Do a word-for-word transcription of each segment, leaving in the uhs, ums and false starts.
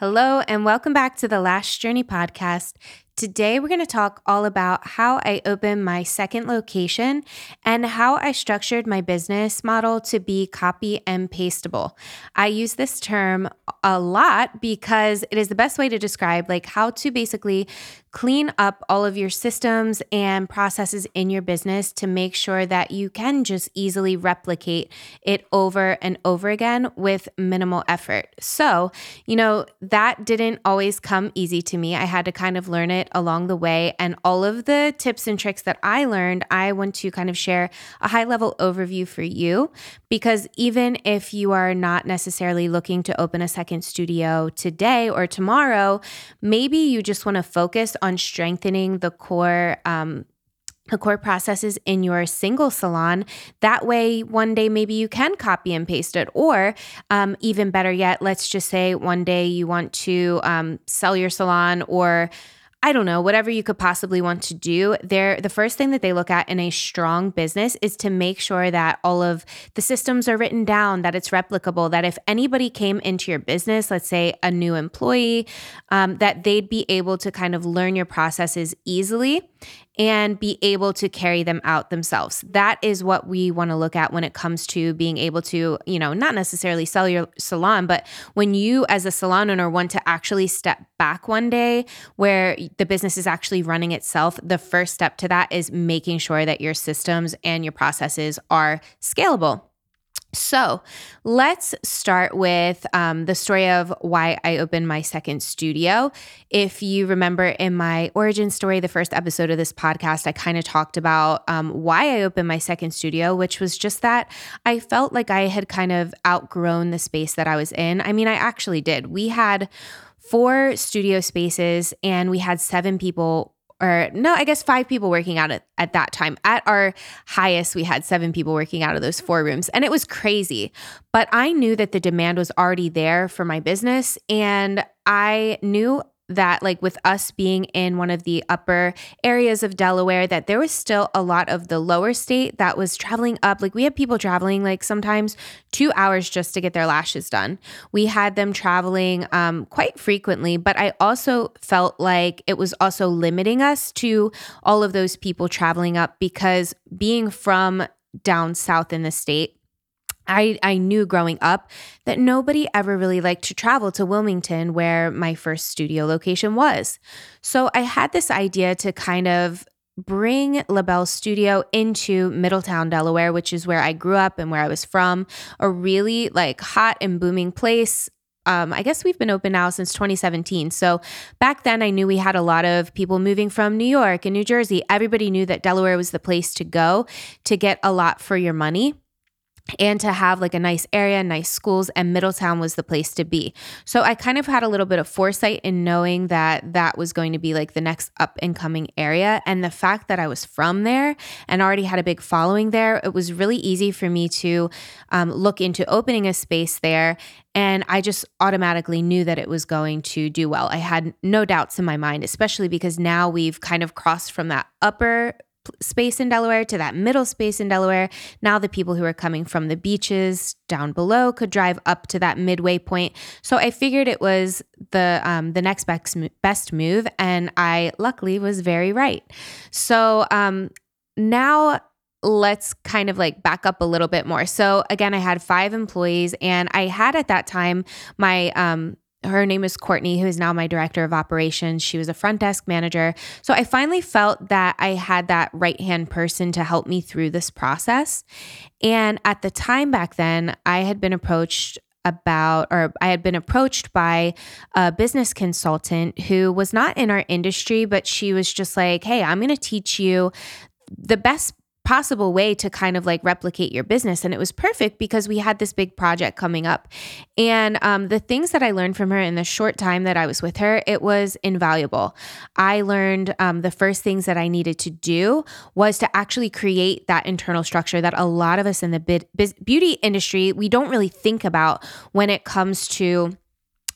Hello, and welcome back to The Last Journey Podcast. Today, we're going to talk all about how I opened my second location and how I structured my business model to be copy and pastable. I use this term a lot because it is the best way to describe like how to basically clean up all of your systems and processes in your business to make sure that you can just easily replicate it over and over again with minimal effort. So, you know, that didn't always come easy to me. I had to kind of learn it along the way, and all of the tips and tricks that I learned, I want to kind of share a high-level overview for you, because even if you are not necessarily looking to open a second studio today or tomorrow, maybe you just want to focus on strengthening the core um, the core processes in your single salon. That way, one day, maybe you can copy and paste it, or um, even better yet, let's just say one day you want to um, sell your salon, or I don't know, whatever you could possibly want to do. There, the first thing that they look at in a strong business is to make sure that all of the systems are written down, that it's replicable, that if anybody came into your business, let's say a new employee, um, that they'd be able to kind of learn your processes easily and be able to carry them out themselves. That is what we want to look at when it comes to being able to, you know, not necessarily sell your salon, but when you as a salon owner want to actually step back one day where the business is actually running itself, the first step to that is making sure that your systems and your processes are scalable. So let's start with um, the story of why I opened my second studio. If you remember in my origin story, the first episode of this podcast, I kind of talked about um, why I opened my second studio, which was just that I felt like I had kind of outgrown the space that I was in. I mean, I actually did. We had four studio spaces and we had seven people or no, I guess five people working out at, at that time. At our highest, we had seven people working out of those four rooms, and it was crazy. But I knew that the demand was already there for my business, and I knew that like with us being in one of the upper areas of Delaware, that there was still a lot of the lower state that was traveling up. Like we had people traveling like sometimes two hours just to get their lashes done. We had them traveling um, quite frequently, but I also felt like it was also limiting us to all of those people traveling up, because being from down south in the state, I, I knew growing up that nobody ever really liked to travel to Wilmington, where my first studio location was. So I had this idea to kind of bring LaBelle Studio into Middletown, Delaware, which is where I grew up and where I was from, a really like hot and booming place. Um, I guess we've been open now since twenty seventeen. So back then I knew we had a lot of people moving from New York and New Jersey. Everybody knew that Delaware was the place to go to get a lot for your money and to have like a nice area, nice schools, and Middletown was the place to be. So I kind of had a little bit of foresight in knowing that that was going to be like the next up and coming area. And the fact that I was from there and already had a big following there, it was really easy for me to um, look into opening a space there. And I just automatically knew that it was going to do well. I had no doubts in my mind, especially because now we've kind of crossed from that upper space in Delaware to that middle space in Delaware. Now the people who are coming from the beaches down below could drive up to that midway point. So I figured it was the um, the next best move, and I luckily was very right. So um, now let's kind of like back up a little bit more. So again, I had five employees, and I had at that time my um, her name is Courtney, who is now my director of operations. She was a front desk manager. So I finally felt that I had that right-hand person to help me through this process. And at the time back then, I had been approached about, or I had been approached by a business consultant who was not in our industry, but she was just like, hey, I'm going to teach you the best possible way to kind of like replicate your business. And it was perfect because we had this big project coming up. And um, the things that I learned from her in the short time that I was with her, it was invaluable. I learned um, the first things that I needed to do was to actually create that internal structure that a lot of us in the bi- biz- beauty industry, we don't really think about when it comes to,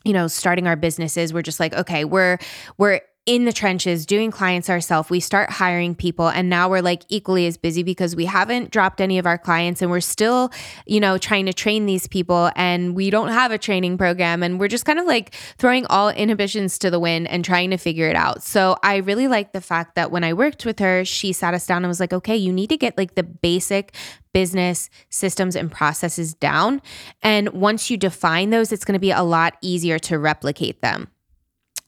you know, starting our businesses. We're just like, okay, we're, we're in the trenches doing clients ourselves. We start hiring people, and now we're like equally as busy because we haven't dropped any of our clients, and we're still, you know, trying to train these people, and we don't have a training program, and we're just kind of like throwing all inhibitions to the wind and trying to figure it out. So I really like the fact that when I worked with her, she sat us down and was like, okay, you need to get like the basic business systems and processes down. And once you define those, it's going to be a lot easier to replicate them.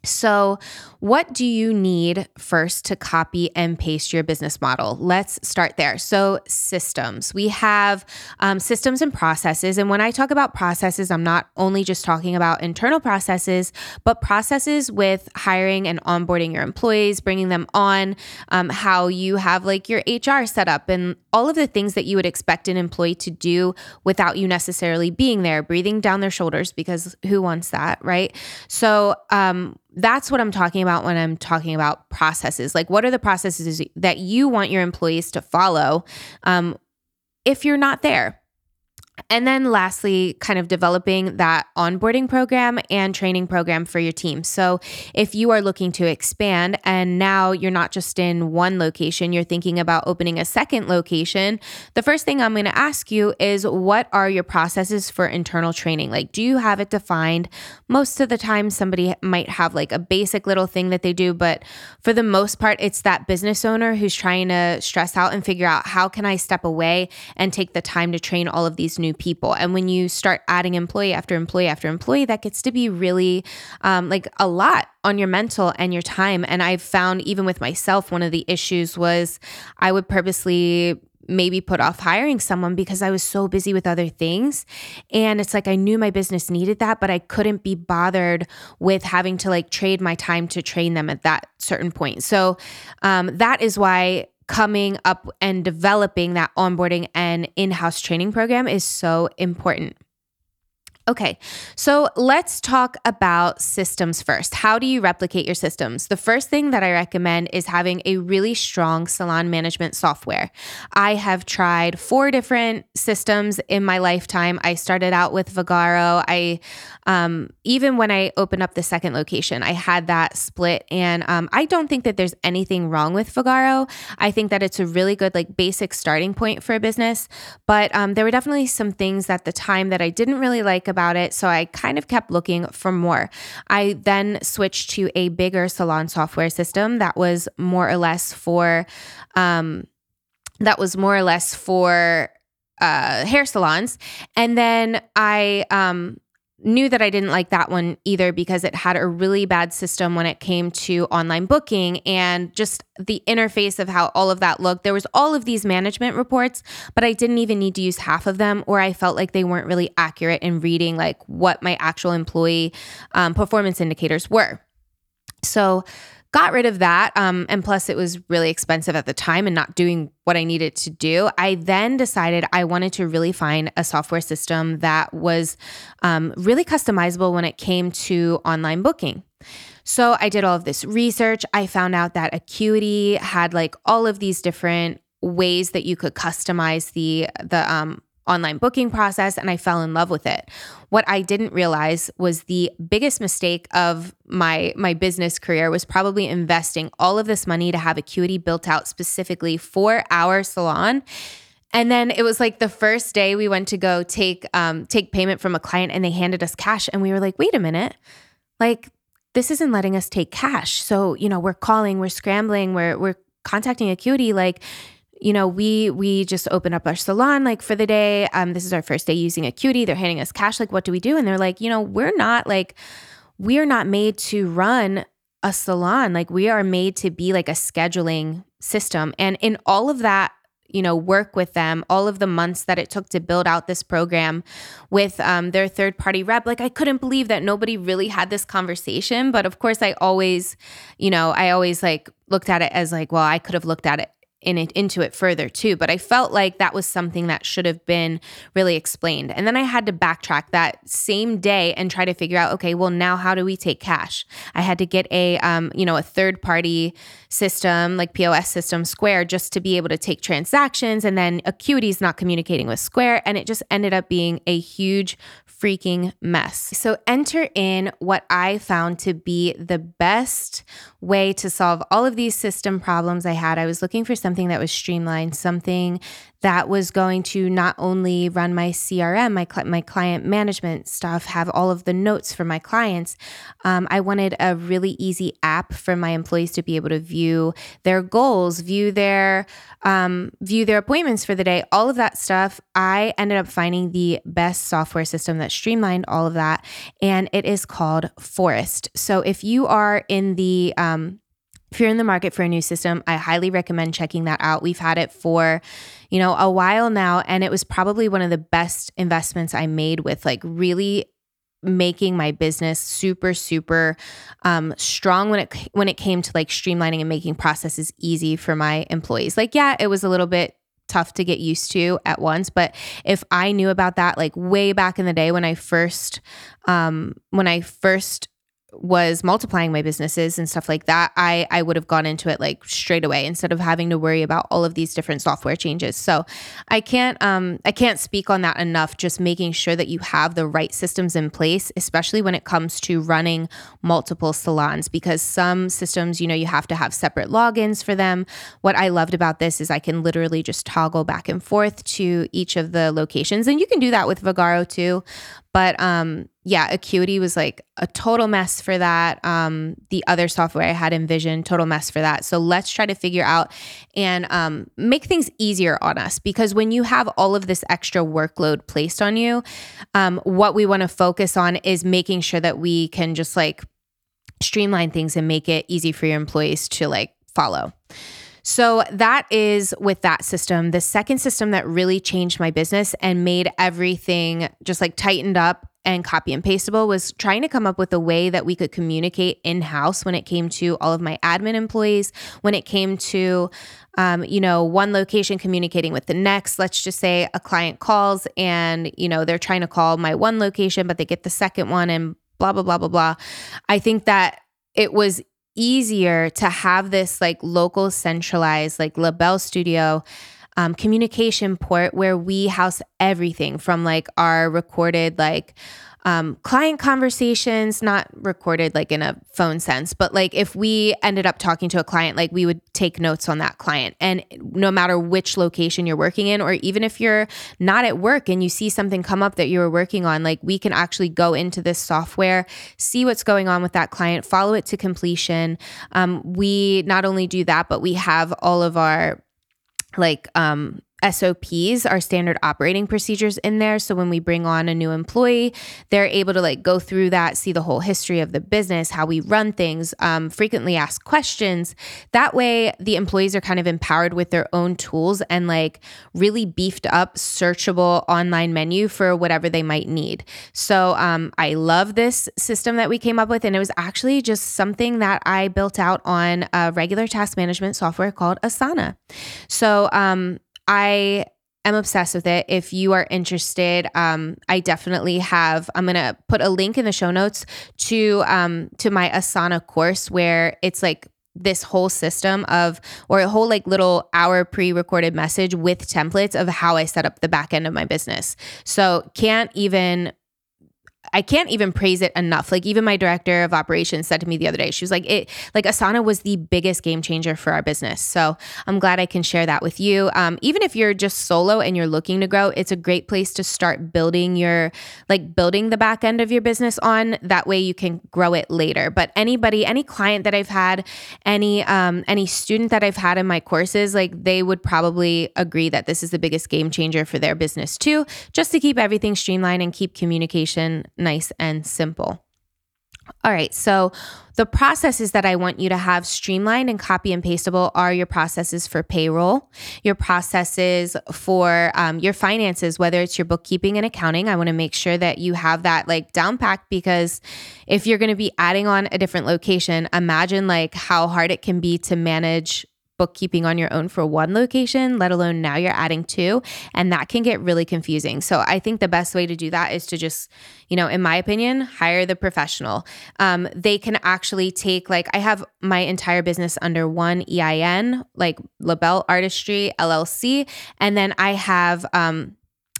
So what do you need first to copy and paste your business model? Let's start there. So systems. We have um, systems and processes. And when I talk about processes, I'm not only just talking about internal processes, but processes with hiring and onboarding your employees, bringing them on, um, how you have like your H R set up, and all of the things that you would expect an employee to do without you necessarily being there, breathing down their shoulders, because who wants that, right? So um, that's what I'm talking about when I'm talking about processes. Like, what are the processes that you want your employees to follow um, if you're not there? And then lastly, kind of developing that onboarding program and training program for your team. So if you are looking to expand and now you're not just in one location, you're thinking about opening a second location, the first thing I'm going to ask you is, what are your processes for internal training? Like, do you have it defined? Most of the time, somebody might have like a basic little thing that they do, but for the most part, it's that business owner who's trying to stress out and figure out, how can I step away and take the time to train all of these new people? And when you start adding employee after employee after employee, that gets to be really um, like a lot on your mental and your time. And I've found, even with myself, one of the issues was I would purposely maybe put off hiring someone because I was so busy with other things. And it's like, I knew my business needed that, but I couldn't be bothered with having to like trade my time to train them at that certain point. So um, that is why coming up and developing that onboarding and in-house training program is so important. Okay, so let's talk about systems first. How do you replicate your systems? The first thing that I recommend is having a really strong salon management software. I have tried four different systems in my lifetime. I started out with Vagaro. I um, even when I opened up the second location, I had that split, and um, I don't think that there's anything wrong with Vagaro. I think that it's a really good like basic starting point for a business, but um, there were definitely some things at the time that I didn't really like about about it. So I kind of kept looking for more. I then switched to a bigger salon software system that was more or less for, um, that was more or less for, uh, hair salons. And then I, um, knew that I didn't like that one either because it had a really bad system when it came to online booking and just the interface of how all of that looked. There was all of these management reports, but I didn't even need to use half of them, or I felt like they weren't really accurate in reading like what my actual employee um, performance indicators were. So got rid of that. Um, and plus it was really expensive at the time and not doing what I needed to do. I then decided I wanted to really find a software system that was um, really customizable when it came to online booking. So I did all of this research. I found out that Acuity had like all of these different ways that you could customize the, the, um, online booking process, and I fell in love with it. What I didn't realize was the biggest mistake of my my business career was probably investing all of this money to have Acuity built out specifically for our salon. And then it was like the first day we went to go take um, take payment from a client, and they handed us cash, and we were like, wait a minute, like this isn't letting us take cash. So, you know, we're calling, we're scrambling, we're we're contacting Acuity, like, you know, we we just opened up our salon like for the day. Um, this is our first day using Acuity. They're handing us cash. Like, what do we do? And they're like, you know, we're not like, we're not made to run a salon. Like, we are made to be like a scheduling system. And in all of that, you know, work with them, all of the months that it took to build out this program with um, their third party rep, like I couldn't believe that nobody really had this conversation. But of course, I always, you know, I always like looked at it as like, well, I could have looked at it in it, into it further too. But I felt like that was something that should have been really explained. And then I had to backtrack that same day and try to figure out, okay, well now how do we take cash? I had to get a, um, you know, a third party system, like P O S system, Square, just to be able to take transactions. And then Acuity's not communicating with Square. And it just ended up being a huge freaking mess. So enter in what I found to be the best way to solve all of these system problems I had. I was looking for something that was streamlined, something that was going to not only run my C R M, my cl- my client management stuff, have all of the notes for my clients. Um, I wanted a really easy app for my employees to be able to view their goals, view their um, view their appointments for the day, all of that stuff. I ended up finding the best software system that streamlined all of that, and it is called Forest. So if you are in the um, If you're in the market for a new system, I highly recommend checking that out. We've had it for, you know, a while now, and it was probably one of the best investments I made with like really making my business super, super um, strong when it when it came to like streamlining and making processes easy for my employees. Like, yeah, it was a little bit tough to get used to at once. But if I knew about that, like way back in the day when I first, um, when I first was multiplying my businesses and stuff like that, I, I would have gone into it like straight away instead of having to worry about all of these different software changes. So I can't, um, I can't speak on that enough, just making sure that you have the right systems in place, especially when it comes to running multiple salons, because some systems, you know, you have to have separate logins for them. What I loved about this is I can literally just toggle back and forth to each of the locations. And you can do that with Vagaro too. But um, yeah, Acuity was like a total mess for that. Um, the other software I had envisioned, total mess for that. So let's try to figure out and um, make things easier on us, because when you have all of this extra workload placed on you, um, what we want to focus on is making sure that we can just like streamline things and make it easy for your employees to like follow. So that is with that system. The second system that really changed my business and made everything just like tightened up and copy and pastable was trying to come up with a way that we could communicate in-house when it came to all of my admin employees, when it came to, um, you know, one location communicating with the next. Let's just say a client calls and, you know, they're trying to call my one location, but they get the second one and blah, blah, blah, blah, blah. I think that it was easier to have this like local centralized like LaBelle Studio um, communication port where we house everything from like our recorded like um, client conversations, not recorded like in a phone sense, but like if we ended up talking to a client, like we would take notes on that client. And no matter which location you're working in, or even if you're not at work and you see something come up that you were working on, like we can actually go into this software, see what's going on with that client, follow it to completion. Um, we not only do that, but we have all of our like, um, S O Ps, our standard operating procedures in there. So when we bring on a new employee, they're able to like go through that, see the whole history of the business, how we run things, um, frequently asked questions. That way the employees are kind of empowered with their own tools and like really beefed up searchable online menu for whatever they might need. So um, I love this system that we came up with, and it was actually just something that I built out on a regular task management software called Asana. So um, I am obsessed with it. If you are interested, um, I definitely have, I'm going to put a link in the show notes to, um, to my Asana course, where it's like this whole system of, or a whole like little hour pre-recorded message with templates of how I set up the back end of my business. So can't even I can't even praise it enough. Like even my director of operations said to me the other day, she was like, it, like Asana was the biggest game changer for our business. So I'm glad I can share that with you. Um, even if you're just solo and you're looking to grow, it's a great place to start building your, like building the back end of your business on. That way you can grow it later. But anybody, any client that I've had, any, um, any student that I've had in my courses, like they would probably agree that this is the biggest game changer for their business too, just to keep everything streamlined and keep communication nice and simple. All right. So the processes that I want you to have streamlined and copy and pastable are your processes for payroll, your processes for um, your finances, whether it's your bookkeeping and accounting. I want to make sure that you have that like down packed, because if you're going to be adding on a different location, imagine like how hard it can be to manage bookkeeping on your own for one location, let alone now you're adding two, and that can get really confusing. So I think the best way to do that is to just, you know, in my opinion, hire the professional. Um, they can actually take, like, I have my entire business under one E I N, like LaBelle Artistry, L L C, and then I have, um,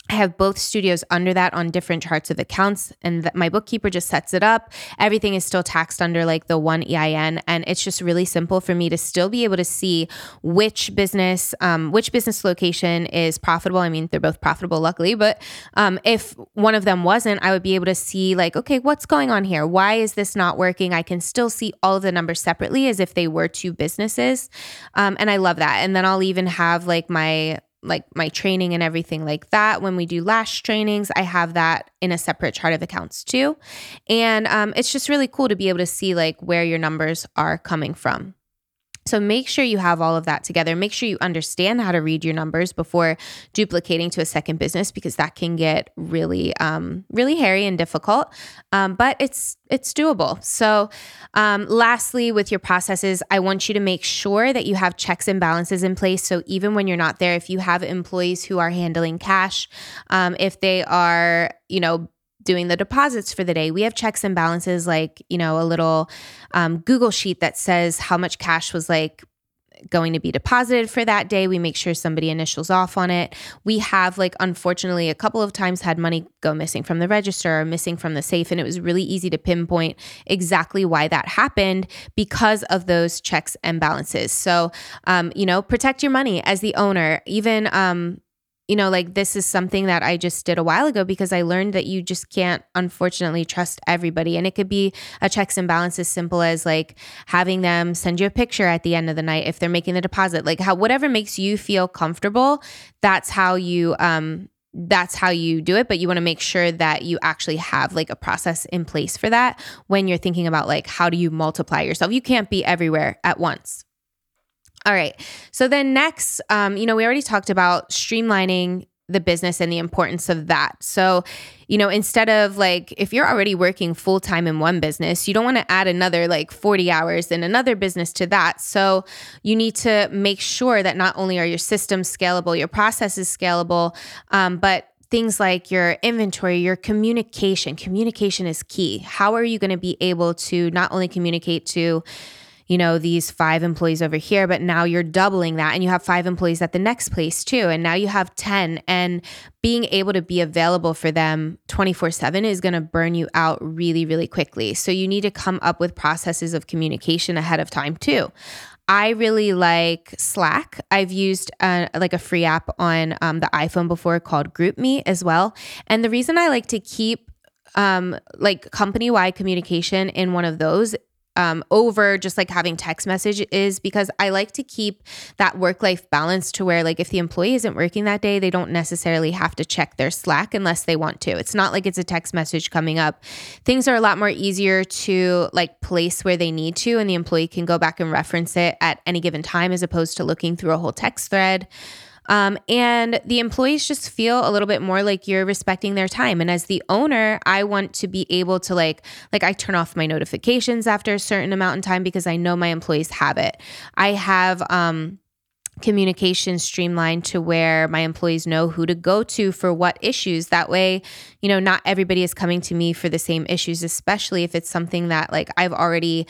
I have both studios under that on different charts of accounts, and th- my bookkeeper just sets it up. Everything is still taxed under like the one E I N, and it's just really simple for me to still be able to see which business, um, which business location is profitable. I mean, they're both profitable, luckily, but um, if one of them wasn't, I would be able to see like, okay, what's going on here? Why is this not working? I can still see all of the numbers separately as if they were two businesses, um, and I love that. And then I'll even have like my like my training and everything like that. When we do lash trainings, I have that in a separate chart of accounts too. And um, it's just really cool to be able to see like where your numbers are coming from. So make sure you have all of that together. Make sure you understand how to read your numbers before duplicating to a second business, because that can get really, um, really hairy and difficult. Um, but it's it's doable. So um, lastly, with your processes, I want you to make sure that you have checks and balances in place. So even when you're not there, if you have employees who are handling cash, um, if they are, you know, doing the deposits for the day, we have checks and balances, like, you know, a little um, Google sheet that says how much cash was like going to be deposited for that day. We make sure somebody initials off on it. We have, like, unfortunately, a couple of times had money go missing from the register or missing from the safe. And it was really easy to pinpoint exactly why that happened because of those checks and balances. So, um, you know, protect your money as the owner. Even, um, You know, like this is something that I just did a while ago because I learned that you just can't, unfortunately, trust everybody. And it could be a checks and balance as simple as like having them send you a picture at the end of the night if they're making the deposit, like how whatever makes you feel comfortable, that's how you, um, that's how you do it. But you want to make sure that you actually have like a process in place for that when you're thinking about like how do you multiply yourself. You can't be everywhere at once. All right. So then next, um, you know, we already talked about streamlining the business and the importance of that. So, you know, instead of like, if you're already working full time in one business, you don't want to add another like forty hours in another business to that. So you need to make sure that not only are your systems scalable, your processes scalable, um, but things like your inventory, your communication. Communication is key. How are you going to be able to not only communicate to, you know, these five employees over here, but now you're doubling that and you have five employees at the next place too. And now you have ten, and being able to be available for them twenty-four seven is going to burn you out really, really quickly. So you need to come up with processes of communication ahead of time too. I really like Slack. I've used uh, like a free app on um, the iPhone before called GroupMe as well. And the reason I like to keep um, like company-wide communication in one of those Um, over just like having text message is because I like to keep that work-life balance to where like if the employee isn't working that day, they don't necessarily have to check their Slack unless they want to. It's not like it's a text message coming up. Things are a lot more easier to like place where they need to, and the employee can go back and reference it at any given time as opposed to looking through a whole text thread. Um, and the employees just feel a little bit more like you're respecting their time. And as the owner, I want to be able to like, like I turn off my notifications after a certain amount of time because I know my employees have it. I have, um, communication streamlined to where my employees know who to go to for what issues. That way, you know, not everybody is coming to me for the same issues, especially if it's something that like I've already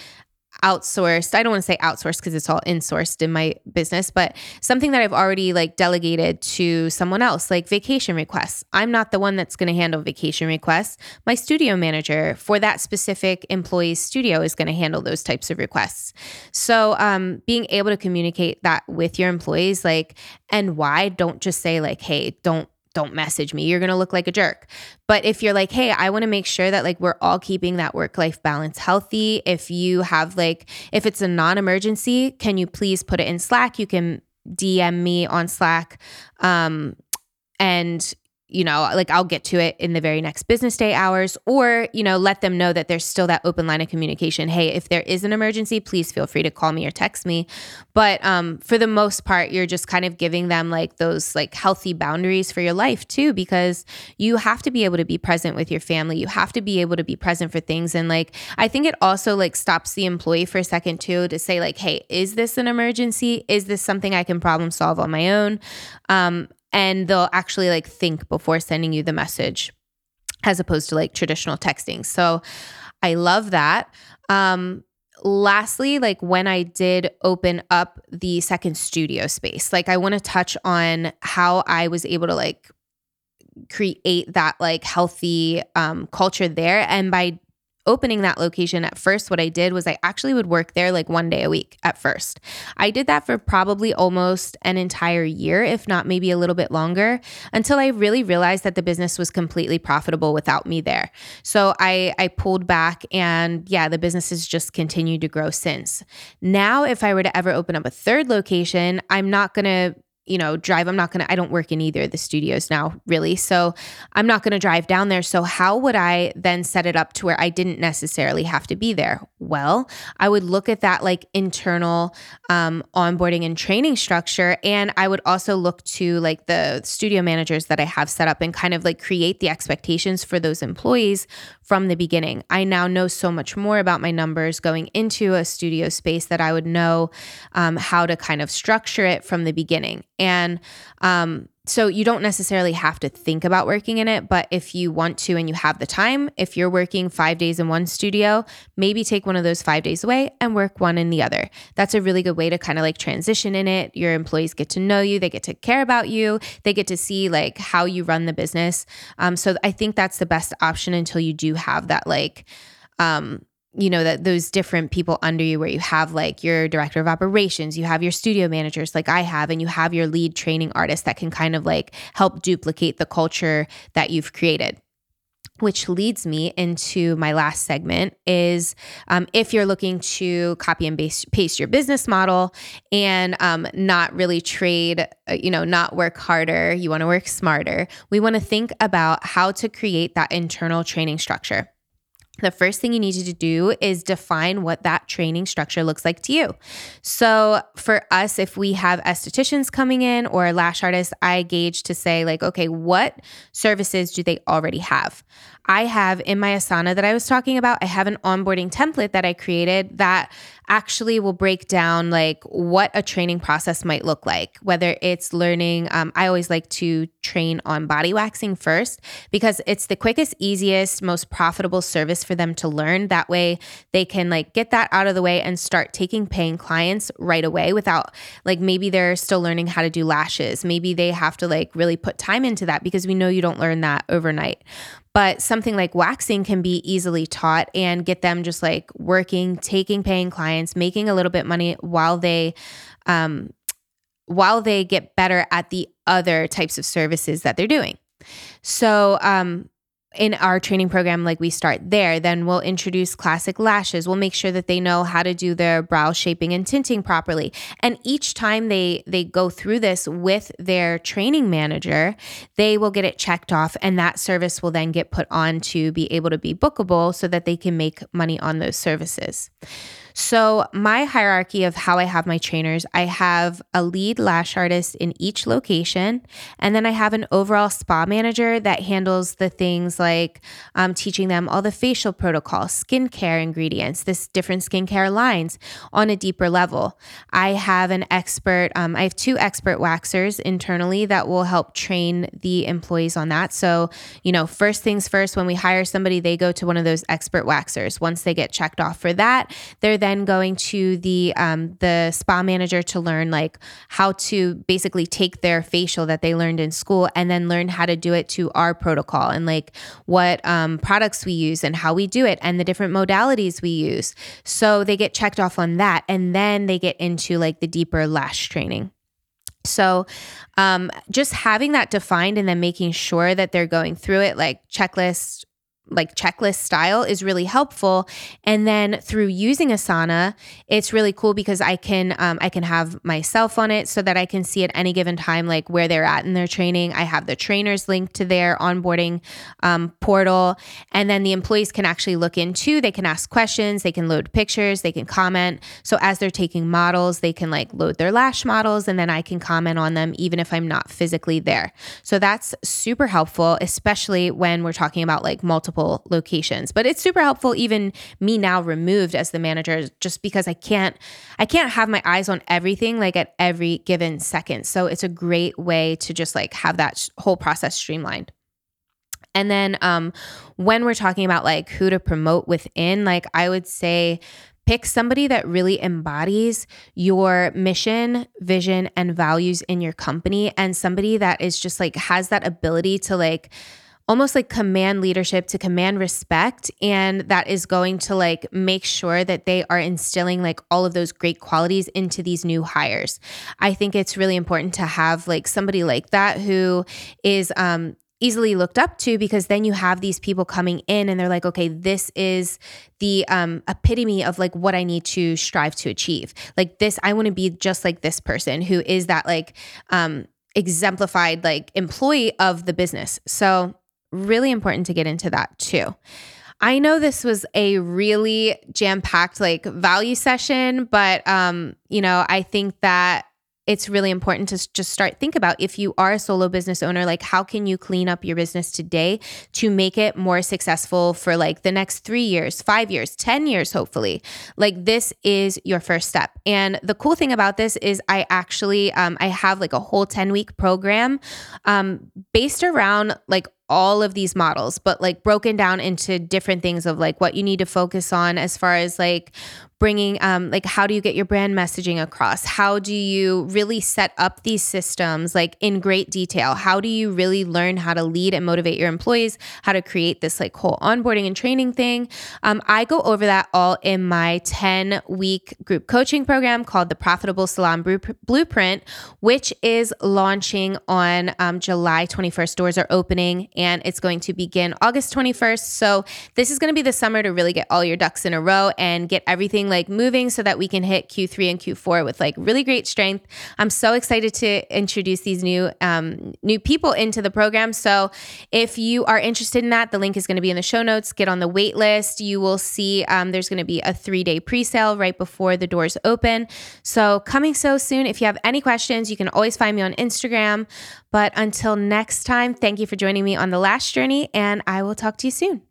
outsourced. I don't want to say outsourced because it's all insourced in my business, but something that I've already like delegated to someone else, like vacation requests. I'm not the one that's going to handle vacation requests. My studio manager for that specific employee's studio is going to handle those types of requests. So um, being able to communicate that with your employees, like, and why, don't just say like, hey, don't Don't message me. You're going to look like a jerk. But if you're like, hey, I want to make sure that like we're all keeping that work-life balance healthy. If you have like, if it's a non-emergency, can you please put it in Slack? You can D M me on Slack. Um, and you know, like I'll get to it in the very next business day hours, or, you know, let them know that there's still that open line of communication. Hey, if there is an emergency, please feel free to call me or text me. But um, for the most part, you're just kind of giving them like those like healthy boundaries for your life too, because you have to be able to be present with your family. You have to be able to be present for things. And like, I think it also like stops the employee for a second too to say like, hey, is this an emergency? Is this something I can problem solve on my own? Um, And they'll actually like think before sending you the message as opposed to like traditional texting. So I love that. Um, lastly, like when I did open up the second studio space, like I want to touch on how I was able to like create that like healthy um, culture there. And by opening that location at first, what I did was I actually would work there like one day a week at first. I did that for probably almost an entire year, if not maybe a little bit longer, until I really realized that the business was completely profitable without me there. So I, I pulled back, and yeah, the business has just continued to grow since. Now, if I were to ever open up a third location, I'm not going to you know, drive, I'm not going to, I don't work in either of the studios now really. So I'm not going to drive down there. So how would I then set it up to where I didn't necessarily have to be there? Well, I would look at that like internal um, onboarding and training structure. And I would also look to like the studio managers that I have set up and kind of like create the expectations for those employees from the beginning. I now know so much more about my numbers going into a studio space that I would know um, how to kind of structure it from the beginning. And um, so you don't necessarily have to think about working in it, but if you want to and you have the time, if you're working five days in one studio, maybe take one of those five days away and work one in the other. That's a really good way to kind of like transition in it. Your employees get to know you, they get to care about you, they get to see like how you run the business. Um, so I think that's the best option until you do have that like, um, you know, that those different people under you where you have like your director of operations, you have your studio managers like I have, and you have your lead training artist that can kind of like help duplicate the culture that you've created. Which leads me into my last segment is um, if you're looking to copy and base, paste your business model and um, not really trade, you know, not work harder, you want to work smarter. We want to think about how to create that internal training structure. The first thing you need to do is define what that training structure looks like to you. So for us, if we have estheticians coming in or lash artists, I gauge to say like, okay, what services do they already have? I have in my Asana that I was talking about, I have an onboarding template that I created that actually will break down like what a training process might look like, whether it's learning. Um, I always like to train on body waxing first because it's the quickest, easiest, most profitable service for them to learn. That way they can like get that out of the way and start taking paying clients right away without like, maybe they're still learning how to do lashes. Maybe they have to like really put time into that because we know you don't learn that overnight. But something like waxing can be easily taught and get them just like working, taking paying clients, making a little bit money while they um, while they get better at the other types of services that they're doing. So um, in our training program, like we start there, then we'll introduce classic lashes. We'll make sure that they know how to do their brow shaping and tinting properly. And each time they they go through this with their training manager, they will get it checked off, and that service will then get put on to be able to be bookable so that they can make money on those services. So my hierarchy of how I have my trainers, I have a lead lash artist in each location, and then I have an overall spa manager that handles the things like um, teaching them all the facial protocol, skincare ingredients, this different skincare lines on a deeper level. I have an expert, um, I have two expert waxers internally that will help train the employees on that. So, you know, first things first, when we hire somebody, they go to one of those expert waxers. Once they get checked off for that, they're then going to the um, the spa manager to learn like how to basically take their facial that they learned in school and then learn how to do it to our protocol and like what um, products we use and how we do it and the different modalities we use. So they get checked off on that, and then they get into like the deeper lash training. So um, just having that defined and then making sure that they're going through it like checklists, like checklist style is really helpful. And then through using Asana, it's really cool because I can um, I can have myself on it so that I can see at any given time like where they're at in their training. I have the trainers linked to their onboarding um, portal, and then the employees can actually look into. They can ask questions, they can load pictures, they can comment. So as they're taking models, they can like load their lash models, and then I can comment on them even if I'm not physically there. So that's super helpful, especially when we're talking about like multiple locations. But it's super helpful, even me now removed as the manager, just because I can't, I can't have my eyes on everything like at every given second. So it's a great way to just like have that whole process streamlined. And then um, when we're talking about like who to promote within, like I would say pick somebody that really embodies your mission, vision, and values in your company, and somebody that is just like has that ability to like almost like command leadership, to command respect. And that is going to like make sure that they are instilling like all of those great qualities into these new hires. I think it's really important to have like somebody like that who is um, easily looked up to, because then you have these people coming in and they're like, okay, this is the um, epitome of like what I need to strive to achieve. Like this, I want to be just like this person who is that like um, exemplified like employee of the business. So really important to get into that too. I know this was a really jam-packed like value session, but um, you know, I think that it's really important to just start think about if you are a solo business owner, like how can you clean up your business today to make it more successful for like the next three years, five years, ten years, hopefully. Like this is your first step. And the cool thing about this is I actually, um, I have like a whole ten week program um, based around like all of these models, but like broken down into different things of like what you need to focus on as far as like bringing, um, like how do you get your brand messaging across? How do you really set up these systems like in great detail? How do you really learn how to lead and motivate your employees? How to create this like whole onboarding and training thing? Um, I go over that all in my ten week group coaching program called the Profitable Salon Blueprint, which is launching on um, July twenty-first. Doors are opening, and it's going to begin August twenty-first. So this is going to be the summer to really get all your ducks in a row and get everything like moving so that we can hit Q three and Q four with like really great strength. I'm so excited to introduce these new um, new people into the program. So if you are interested in that, the link is going to be in the show notes. Get on the wait list. You will see um, there's going to be a three-day pre-sale right before the doors open. So coming so soon. If you have any questions, you can always find me on Instagram. But until next time, thank you for joining me on The Last Journey, and I will talk to you soon.